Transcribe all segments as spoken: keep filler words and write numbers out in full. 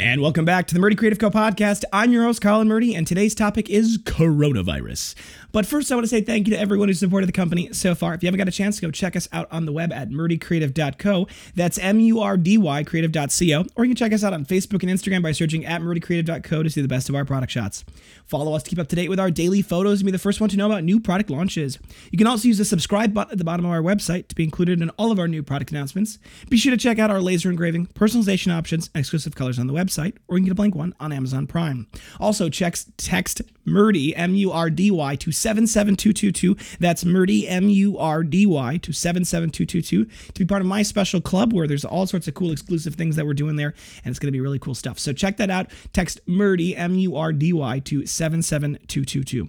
And welcome back to the Murdy Creative Co. podcast. I'm your host, Colin Murdy, and today's topic is coronavirus. But first, I want to say thank you to everyone who's supported the company so far. If you haven't got a chance, go check us out on the web at murdy creative dot co. That's M U R D Y creative dot co. Or you can check us out on Facebook and Instagram by searching at murdy creative dot co to see the best of our product shots. Follow us to keep up to date with our daily photos and be the first one to know about new product launches. You can also use the subscribe button at the bottom of our website to be included in all of our new product announcements. Be sure to check out our laser engraving, personalization options, and exclusive colors on the website, or you can get a blank one on Amazon Prime. Also, checks, text Murdy, M U R D Y, to seven seven two two two. That's Murdy, M U R D Y, to seven seven two two two to be part of my special club where there's all sorts of cool exclusive things that we're doing there, and it's going to be really cool stuff. So check that out. Text Murdy, M U R D Y, to seven seven two two two.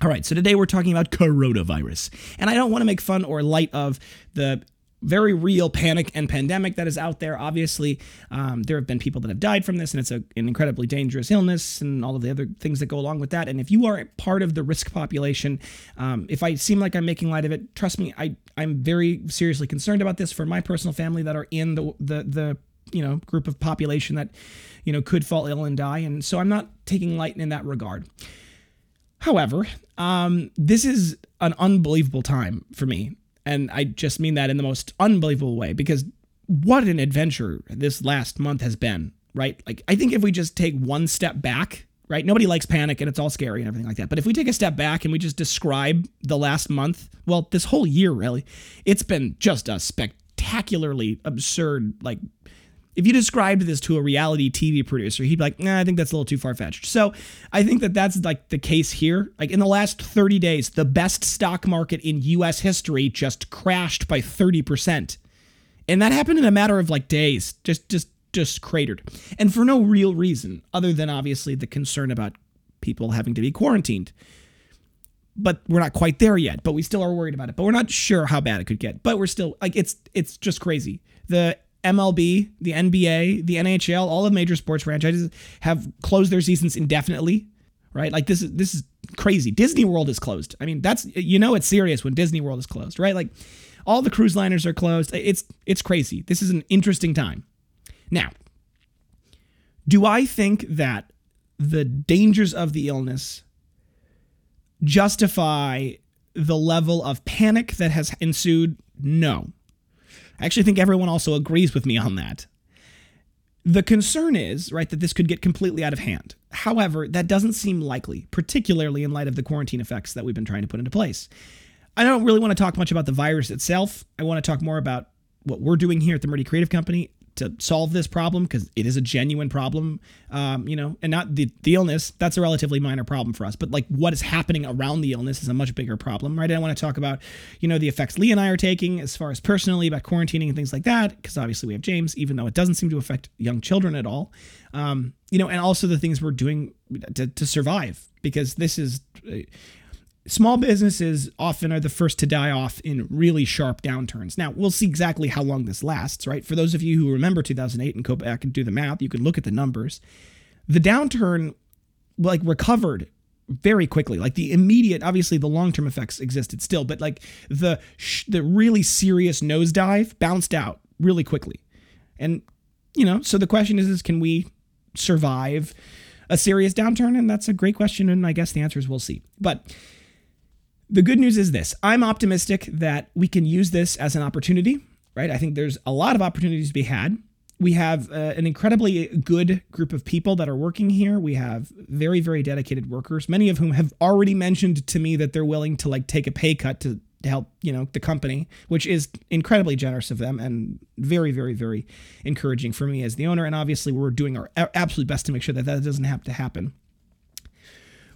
All right, so today we're talking about coronavirus, and I don't want to make fun or light of the very real panic and pandemic that is out there. Obviously, um, there have been people that have died from this, and it's a, an incredibly dangerous illness and all of the other things that go along with that. And if you are part of the risk population, um, if I seem like I'm making light of it, trust me, I, I'm very seriously concerned about this for my personal family that are in the the the you know, group of population that, you know, could fall ill and die. And so I'm not taking light in that regard. However, um, this is an unbelievable time for me. And I just mean that in the most unbelievable way, because what an adventure this last month has been, right? Like, I think if we just take one step back, right? Nobody likes panic and it's all scary and everything like that. But if we take a step back and we just describe the last month, well, this whole year, really, it's been just a spectacularly absurd, like, if you described this to a reality T V producer, he'd be like, nah, I think that's a little too far-fetched. So I think that that's like the case here. Like in the last thirty days, the best stock market in U S history just crashed by thirty percent. And that happened in a matter of like days, just, just, just cratered. And for no real reason, other than obviously the concern about people having to be quarantined. But we're not quite there yet, but we still are worried about it. But we're not sure how bad it could get, but we're still like, it's, it's just crazy. The M L B, the N B A, the N H L, all of major sports franchises have closed their seasons indefinitely, right? Like this is this is crazy. Disney World is closed. I mean, that's, you know, it's serious when Disney World is closed, right? Like all the cruise liners are closed. It's it's crazy. This is an interesting time. Now, do I think that the dangers of the illness justify the level of panic that has ensued? No. I actually think everyone also agrees with me on that. The concern is, right, that this could get completely out of hand. However, that doesn't seem likely, particularly in light of the quarantine effects that we've been trying to put into place. I don't really want to talk much about the virus itself. I want to talk more about what we're doing here at the Murdy Creative Company to solve this problem, because it is a genuine problem, um, you know, and not the, the illness. That's a relatively minor problem for us, but like what is happening around the illness is a much bigger problem, right? I want to talk about, you know, the effects Lee and I are taking as far as personally about quarantining and things like that, because obviously we have James, even though it doesn't seem to affect young children at all, um, you know, and also the things we're doing to, to survive, because this is... Uh, Small businesses often are the first to die off in really sharp downturns. Now, we'll see exactly how long this lasts, right? For those of you who remember two thousand eight and go back and do the math, you can look at the numbers. The downturn, like, recovered very quickly. Like, the immediate, obviously, the long-term effects existed still, but, like, the sh- the really serious nosedive bounced out really quickly. And, you know, so the question is, is can we survive a serious downturn? And that's a great question, and I guess the answer is we'll see. But... the good news is this. I'm optimistic that we can use this as an opportunity, right? I think there's a lot of opportunities to be had. We have uh, an incredibly good group of people that are working here. We have very, very dedicated workers, many of whom have already mentioned to me that they're willing to like take a pay cut to, to help, you know, the company, which is incredibly generous of them and very, very, very encouraging for me as the owner. And obviously we're doing our absolute best to make sure that that doesn't have to happen.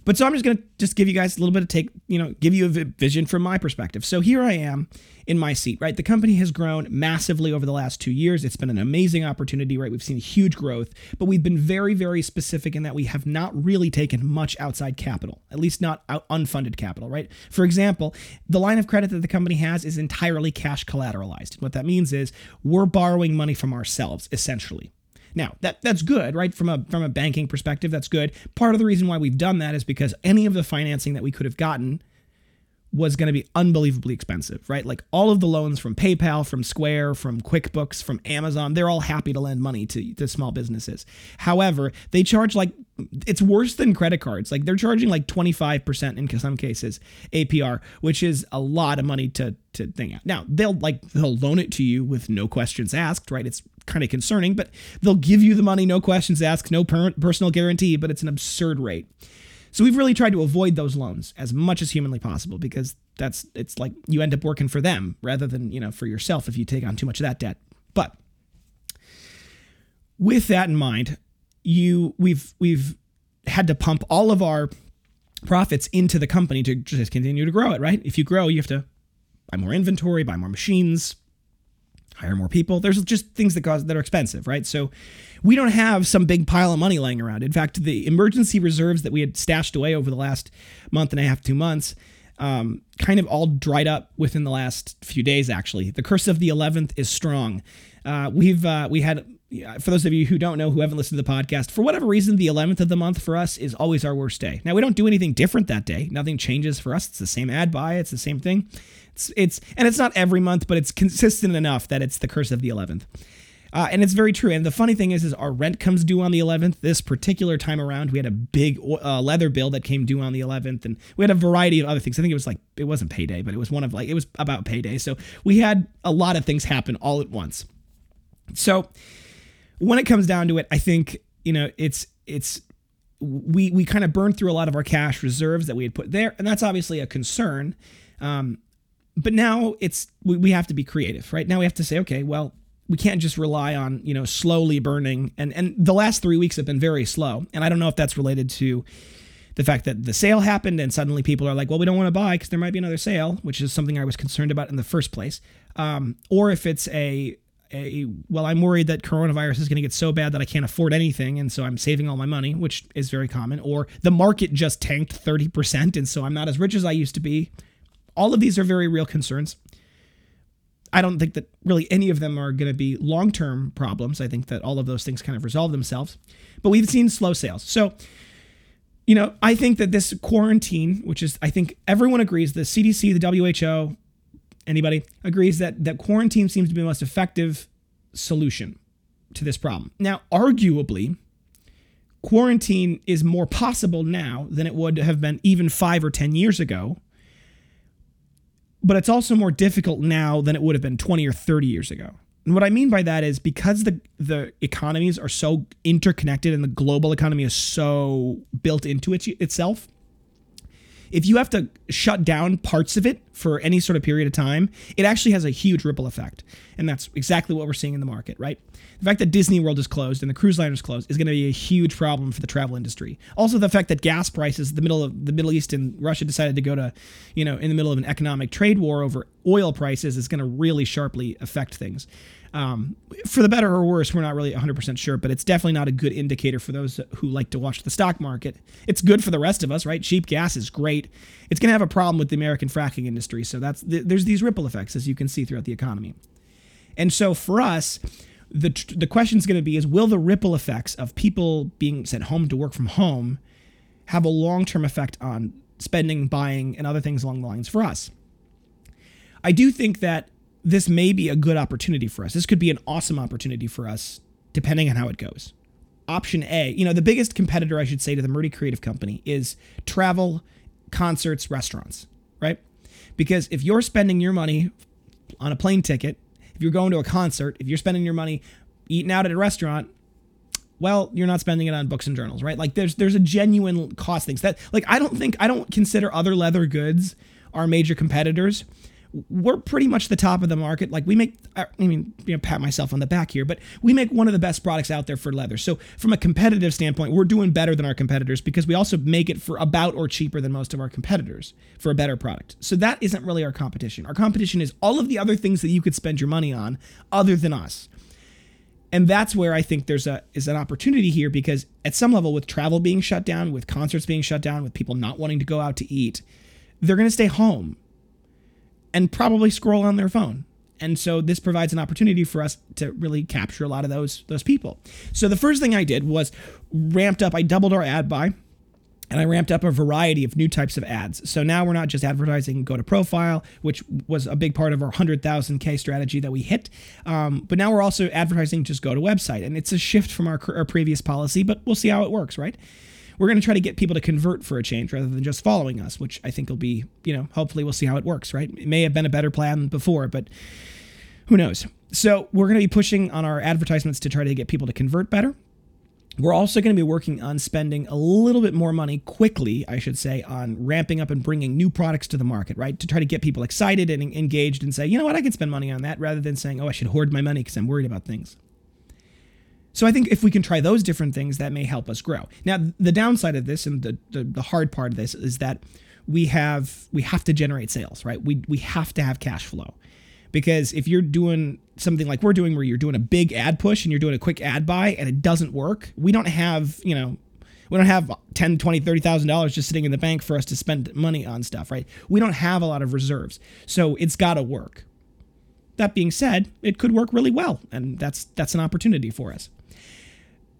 But so I'm just going to just give you guys a little bit of take, you know, give you a vision from my perspective. So here I am in my seat, right? The company has grown massively over the last two years. It's been an amazing opportunity, right? We've seen huge growth, but we've been very, very specific in that we have not really taken much outside capital, at least not out unfunded capital, right? For example, the line of credit that the company has is entirely cash collateralized. What that means is we're borrowing money from ourselves, essentially. Now, that that's good, right? From a from a banking perspective, that's good. Part of the reason why we've done that is because any of the financing that we could have gotten was going to be unbelievably expensive, right? Like all of the loans from PayPal, from Square, from QuickBooks, from Amazon, they're all happy to lend money to, to small businesses. However, they charge like, it's worse than credit cards. Like they're charging like twenty-five percent in some cases A P R, which is a lot of money to, to thing out. Now they'll like, they'll loan it to you with no questions asked, right? It's kind of concerning, but they'll give you the money, no questions asked, no per- personal guarantee, but it's an absurd rate. So we've really tried to avoid those loans as much as humanly possible because that's, it's like you end up working for them rather than, you know, for yourself if you take on too much of that debt. But with that in mind, you, we've, we've had to pump all of our profits into the company to just continue to grow it, right? If you grow, you have to buy more inventory, buy more machines, hire more people. There's just things that cause that are expensive, right? So we don't have some big pile of money laying around. In fact, the emergency reserves that we had stashed away over the last month and a half, two months, um, kind of all dried up within the last few days, actually. The curse of the eleventh is strong. Uh, we've uh, we had, for those of you who don't know, who haven't listened to the podcast, for whatever reason, the eleventh of the month for us is always our worst day. Now, we don't do anything different that day. Nothing changes for us. It's the same ad buy. It's the same thing. It's, it's and it's not every month, but it's consistent enough that it's the curse of the eleventh. Uh, and it's very true. And the funny thing is, is our rent comes due on the eleventh. This particular time around, we had a big uh, leather bill that came due on the eleventh, and we had a variety of other things. I think it was like, it wasn't payday, but it was one of like, it was about payday. So we had a lot of things happen all at once. So when it comes down to it, I think, you know, it's, it's, we, we kind of burned through a lot of our cash reserves that we had put there. And that's obviously a concern. Um, but now it's, we, we have to be creative, right? Now we have to say, okay, well, we can't just rely on, you know, slowly burning. And and the last three weeks have been very slow. And I don't know if that's related to the fact that the sale happened and suddenly people are like, well, we don't want to buy because there might be another sale, which is something I was concerned about in the first place. Um, or if it's a, a, well, I'm worried that coronavirus is going to get so bad that I can't afford anything. And so I'm saving all my money, which is very common. Or the market just tanked thirty percent. And so I'm not as rich as I used to be. All of these are very real concerns. I don't think that really any of them are going to be long-term problems. I think that all of those things kind of resolve themselves, but we've seen slow sales. So, you know, I think that this quarantine, which is, I think everyone agrees, the C D C, the W H O, anybody agrees that that quarantine seems to be the most effective solution to this problem. Now, arguably, quarantine is more possible now than it would have been even five or ten years ago. But it's also more difficult now than it would have been twenty or thirty years ago. And what I mean by that is because the, the economies are so interconnected and the global economy is so built into it, itself, if you have to shut down parts of it for any sort of period of time, it actually has a huge ripple effect. And that's exactly what we're seeing in the market, right? The fact that Disney World is closed and the cruise line is closed is going to be a huge problem for the travel industry. Also, the fact that gas prices, the middle of the Middle East and Russia decided to go to, you know, in the middle of an economic trade war over oil prices is going to really sharply affect things. Um, for the better or worse, we're not really one hundred percent sure, but it's definitely not a good indicator for those who like to watch the stock market. It's good for the rest of us, right? Cheap gas is great. It's going to have a problem with the American fracking industry. So that's there's these ripple effects, as you can see, throughout the economy. And so for us, the the question is going to be is, will the ripple effects of people being sent home to work from home have a long-term effect on spending, buying, and other things along the lines for us? I do think that this may be a good opportunity for us. This could be an awesome opportunity for us, depending on how it goes. Option A, you know, the biggest competitor, I should say, to the Murdy Creative Company is travel, concerts, restaurants, right? Because if you're spending your money on a plane ticket, if you're going to a concert, if you're spending your money eating out at a restaurant, well, you're not spending it on books and journals, right? Like there's there's a genuine cost things that like I don't think I don't consider other leather goods our major competitors. We're pretty much the top of the market. Like we make, I mean, you know, pat myself on the back here, but we make one of the best products out there for leather. So from a competitive standpoint, we're doing better than our competitors because we also make it for about or cheaper than most of our competitors for a better product. So that isn't really our competition. Our competition is all of the other things that you could spend your money on other than us. And that's where I think there's a is an opportunity here because at some level with travel being shut down, with concerts being shut down, with people not wanting to go out to eat, they're going to stay home and probably scroll on their phone. And so this provides an opportunity for us to really capture a lot of those those people. So the first thing I did was ramped up. I doubled our ad buy. and I ramped up a variety of new types of ads. So now we're not just advertising go to profile, which was a big part of our one hundred thousand K strategy that we hit, um, but now we're also advertising just go to website, and it's a shift from our, our previous policy, but we'll see how it works, right? We're going to try to get people to convert for a change rather than just following us, which I think will be, you know, hopefully we'll see how it works, right? It may have been a better plan before, but who knows? So we're going to be pushing on our advertisements to try to get people to convert better. We're also going to be working on spending a little bit more money quickly, I should say, on ramping up and bringing new products to the market, right? To try to get people excited and engaged and say, you know what, I can spend money on that, rather than saying, oh, I should hoard my money because I'm worried about things. So I think if we can try those different things, that may help us grow. Now, the downside of this and the, the, the hard part of this is that we have we have to generate sales, right? We we have to have cash flow. Because if you're doing something like we're doing where you're doing a big ad push and you're doing a quick ad buy and it doesn't work, we don't have, you know, we don't have ten, twenty, thirty thousand dollars just sitting in the bank for us to spend money on stuff, right? We don't have a lot of reserves. So it's got to work. That being said, it could work really well, and that's that's an opportunity for us.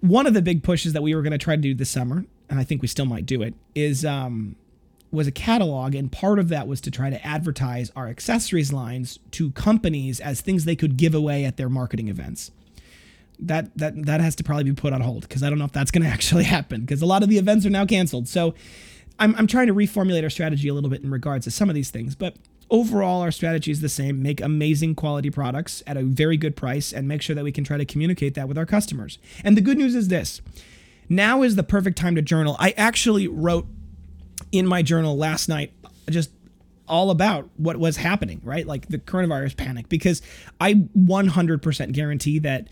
One of the big pushes that we were going to try to do this summer, and I think we still might do it, is um, was a catalog, and part of that was to try to advertise our accessories lines to companies as things they could give away at their marketing events. That that that has to probably be put on hold, because I don't know if that's going to actually happen, because a lot of the events are now canceled. So I'm I'm trying to reformulate our strategy a little bit in regards to some of these things, but overall, our strategy is the same. Make amazing quality products at a very good price and make sure that we can try to communicate that with our customers. And the good news is this. Now is the perfect time to journal. I actually wrote in my journal last night just all about what was happening, right? Like the coronavirus panic, because I one hundred percent guarantee that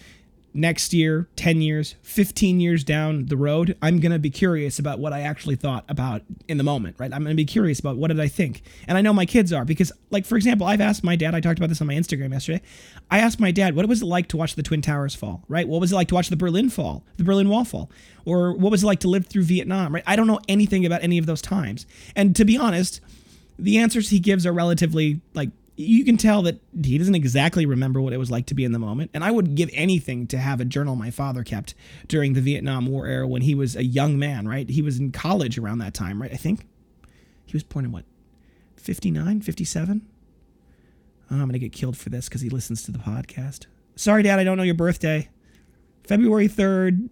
next year, ten years, fifteen years down the road, I'm going to be curious about what I actually thought about in the moment, right? I'm going to be curious about what did I think. And I know my kids are, because, like, for example, I've asked my dad, I talked about this on my Instagram yesterday, I asked my dad, what was it like to watch the Twin Towers fall, right? What was it like to watch the Berlin fall, the Berlin Wall fall? Or what was it like to live through Vietnam, right? I don't know anything about any of those times. And to be honest, the answers he gives are relatively, like, you can tell that he doesn't exactly remember what it was like to be in the moment. And I would give anything to have a journal my father kept during the Vietnam War era when he was a young man, right? He was in college around that time, right? I think he was born in what, fifty-nine, fifty-seven? Oh, I'm going to get killed for this because he listens to the podcast. Sorry, Dad, I don't know your birthday. February third,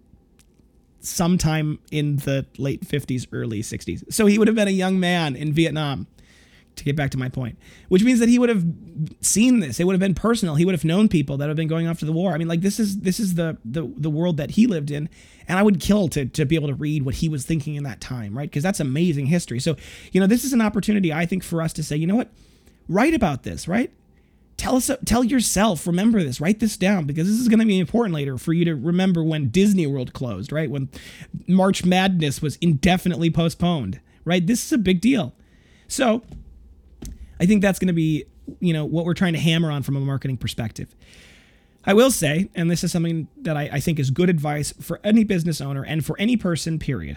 sometime in the late fifties, early sixties. So he would have been a young man in Vietnam. To get back to my point, which means that he would have seen this. It would have been personal. He would have known people that have been going off to the war. I mean, like, this is this is the the, the world that he lived in. And I would kill to, to be able to read what he was thinking in that time, right? Because that's amazing history. So, you know, this is an opportunity, I think, for us to say, you know what? Write about this, right? Tell us, tell yourself, remember this, write this down, because this is going to be important later for you to remember when Disney World closed, right? When March Madness was indefinitely postponed, right? This is a big deal. So I think that's going to be, you know, what we're trying to hammer on from a marketing perspective. I will say, and this is something that I, I think is good advice for any business owner and for any person, period,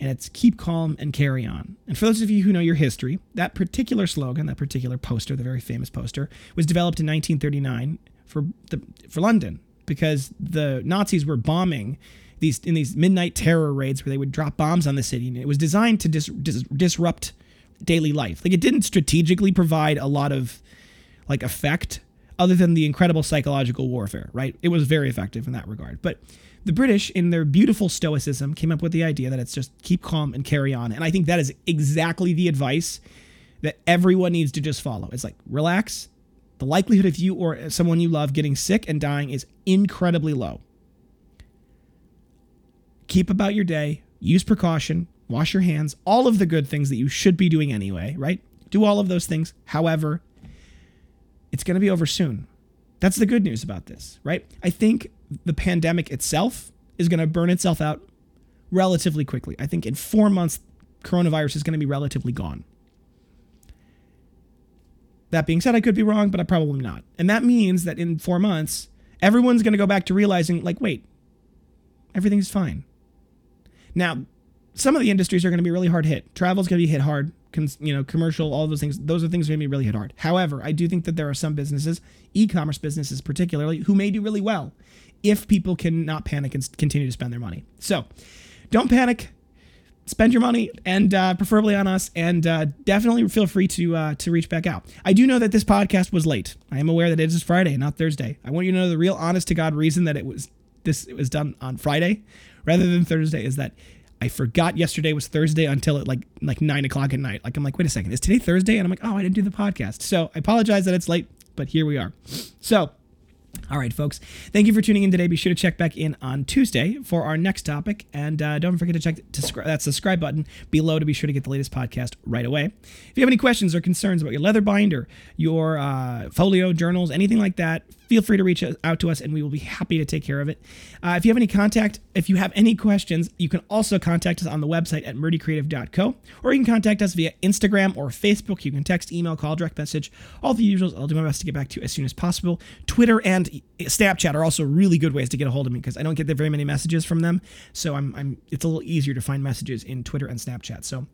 and it's keep calm and carry on. And for those of you who know your history, that particular slogan, that particular poster, the very famous poster, was developed in nineteen thirty-nine for the, for London, because the Nazis were bombing these in these midnight terror raids where they would drop bombs on the city, and it was designed to dis, dis, disrupt daily life. Like, it didn't strategically provide a lot of, like, effect other than the incredible psychological warfare, right? It was very effective in that regard. But the British, in their beautiful stoicism, came up with the idea that it's just keep calm and carry on. And I think that is exactly the advice that everyone needs to just follow. It's like, relax. The likelihood of you or someone you love getting sick and dying is incredibly low. Keep about your day. Use precaution. Wash your hands, all of the good things that you should be doing anyway, right? Do all of those things. However, it's going to be over soon. That's the good news about this, right? I think the pandemic itself is going to burn itself out relatively quickly. I think in four months, coronavirus is going to be relatively gone. That being said, I could be wrong, but I probably am not. And that means that in four months, everyone's going to go back to realizing, like, wait, everything's fine. Now, some of the industries are going to be really hard hit. Travel's going to be hit hard. Cons- you know, commercial, all those things. Those are things that are going to be really hit hard. However, I do think that there are some businesses, e-commerce businesses particularly, who may do really well if people cannot panic and continue to spend their money. So don't panic. spend your money, and uh, preferably on us, and uh, definitely feel free to uh, to reach back out. I do know that this podcast was late. I am aware that it is Friday, not Thursday. I want you to know the real honest-to-God reason that it was this it was done on Friday rather than Thursday is that I forgot yesterday was Thursday until at like like nine o'clock at night. Like I'm like, wait a second, is today Thursday? And I'm like, oh, I didn't do the podcast. So I apologize that it's late, but here we are. So... all right, folks, thank you for tuning in today. Be sure to check back in on Tuesday for our next topic. And uh, don't forget to check to scri- that subscribe button below to be sure to get the latest podcast right away. If you have any questions or concerns about your leather binder, your uh, folio, journals, anything like that, feel free to reach out to us and we will be happy to take care of it. Uh, if you have any contact, if you have any questions, you can also contact us on the website at murdy creative dot co, or you can contact us via Instagram or Facebook. You can text, email, call, direct message, all the usuals. I'll do my best to get back to you as soon as possible. Twitter and Snapchat are also really good ways to get a hold of me because I don't get very many messages from them. So I'm, I'm, it's a little easier to find messages in Twitter and Snapchat. So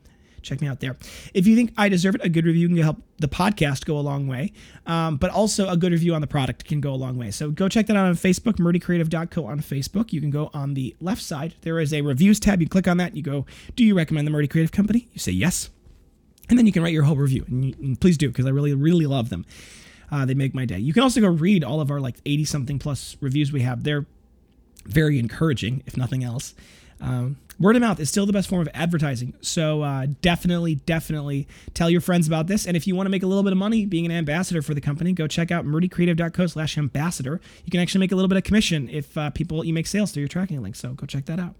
check me out there. If you think I deserve it, a good review can help the podcast go a long way. Um, but also a good review on the product can go a long way. So go check that out on Facebook, murdy creative dot co on Facebook. You can go on the left side. There is a reviews tab. You click on that. You go, do you recommend the Murdy Creative Company? You say yes. And then you can write your whole review. And, you, and please do, because I really, really love them. Uh, they make my day. You can also go read all of our like eighty-something plus reviews we have. They're very encouraging, if nothing else. Um, word of mouth is still the best form of advertising. So uh, definitely, definitely tell your friends about this. And if you want to make a little bit of money being an ambassador for the company, go check out murdy creative dot co slash ambassador. You can actually make a little bit of commission if uh, people, you make sales through your tracking link. So go check that out.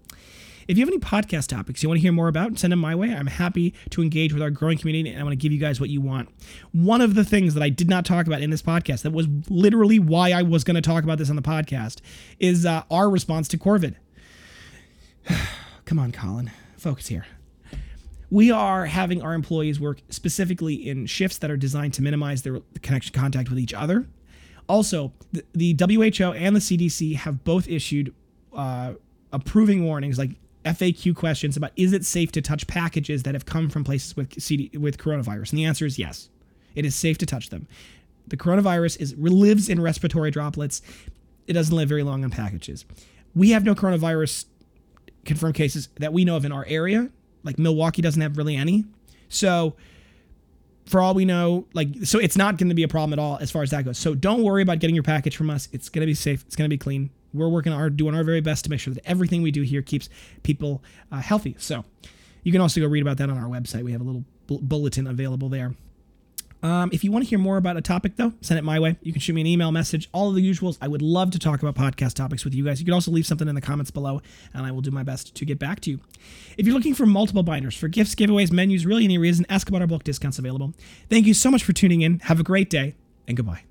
If you have any podcast topics you want to hear more about, send them my way. I'm happy to engage with our growing community, and I want to give you guys what you want. One of the things that I did not talk about in this podcast that was literally why I was going to talk about this on the podcast is uh, our response to COVID. Come on, Colin. Focus here. We are having our employees work specifically in shifts that are designed to minimize their connection contact with each other. Also, the, the W H O and the C D C have both issued uh, approving warnings like F A Q questions about is it safe to touch packages that have come from places with C D, with coronavirus? And the answer is yes. It is safe to touch them. The coronavirus is lives in respiratory droplets. It doesn't live very long on packages. We have no coronavirus confirmed cases that we know of in our area. Like Milwaukee doesn't have really any. So for all we know, like, so it's not going to be a problem at all as far as that goes. So don't worry about getting your package from us. It's going to be safe. It's going to be clean. We're working our doing our very best to make sure that everything we do here keeps people uh, healthy. So you can also go read about that on our website. We have a little bu- bulletin available there. Um, if you want to hear more about a topic, though, send it my way. You can shoot me an email message, all of the usuals. I would love to talk about podcast topics with you guys. You can also leave something in the comments below, and I will do my best to get back to you. If you're looking for multiple binders, for gifts, giveaways, menus, really any reason, ask about our bulk discounts available. Thank you so much for tuning in. Have a great day, and goodbye.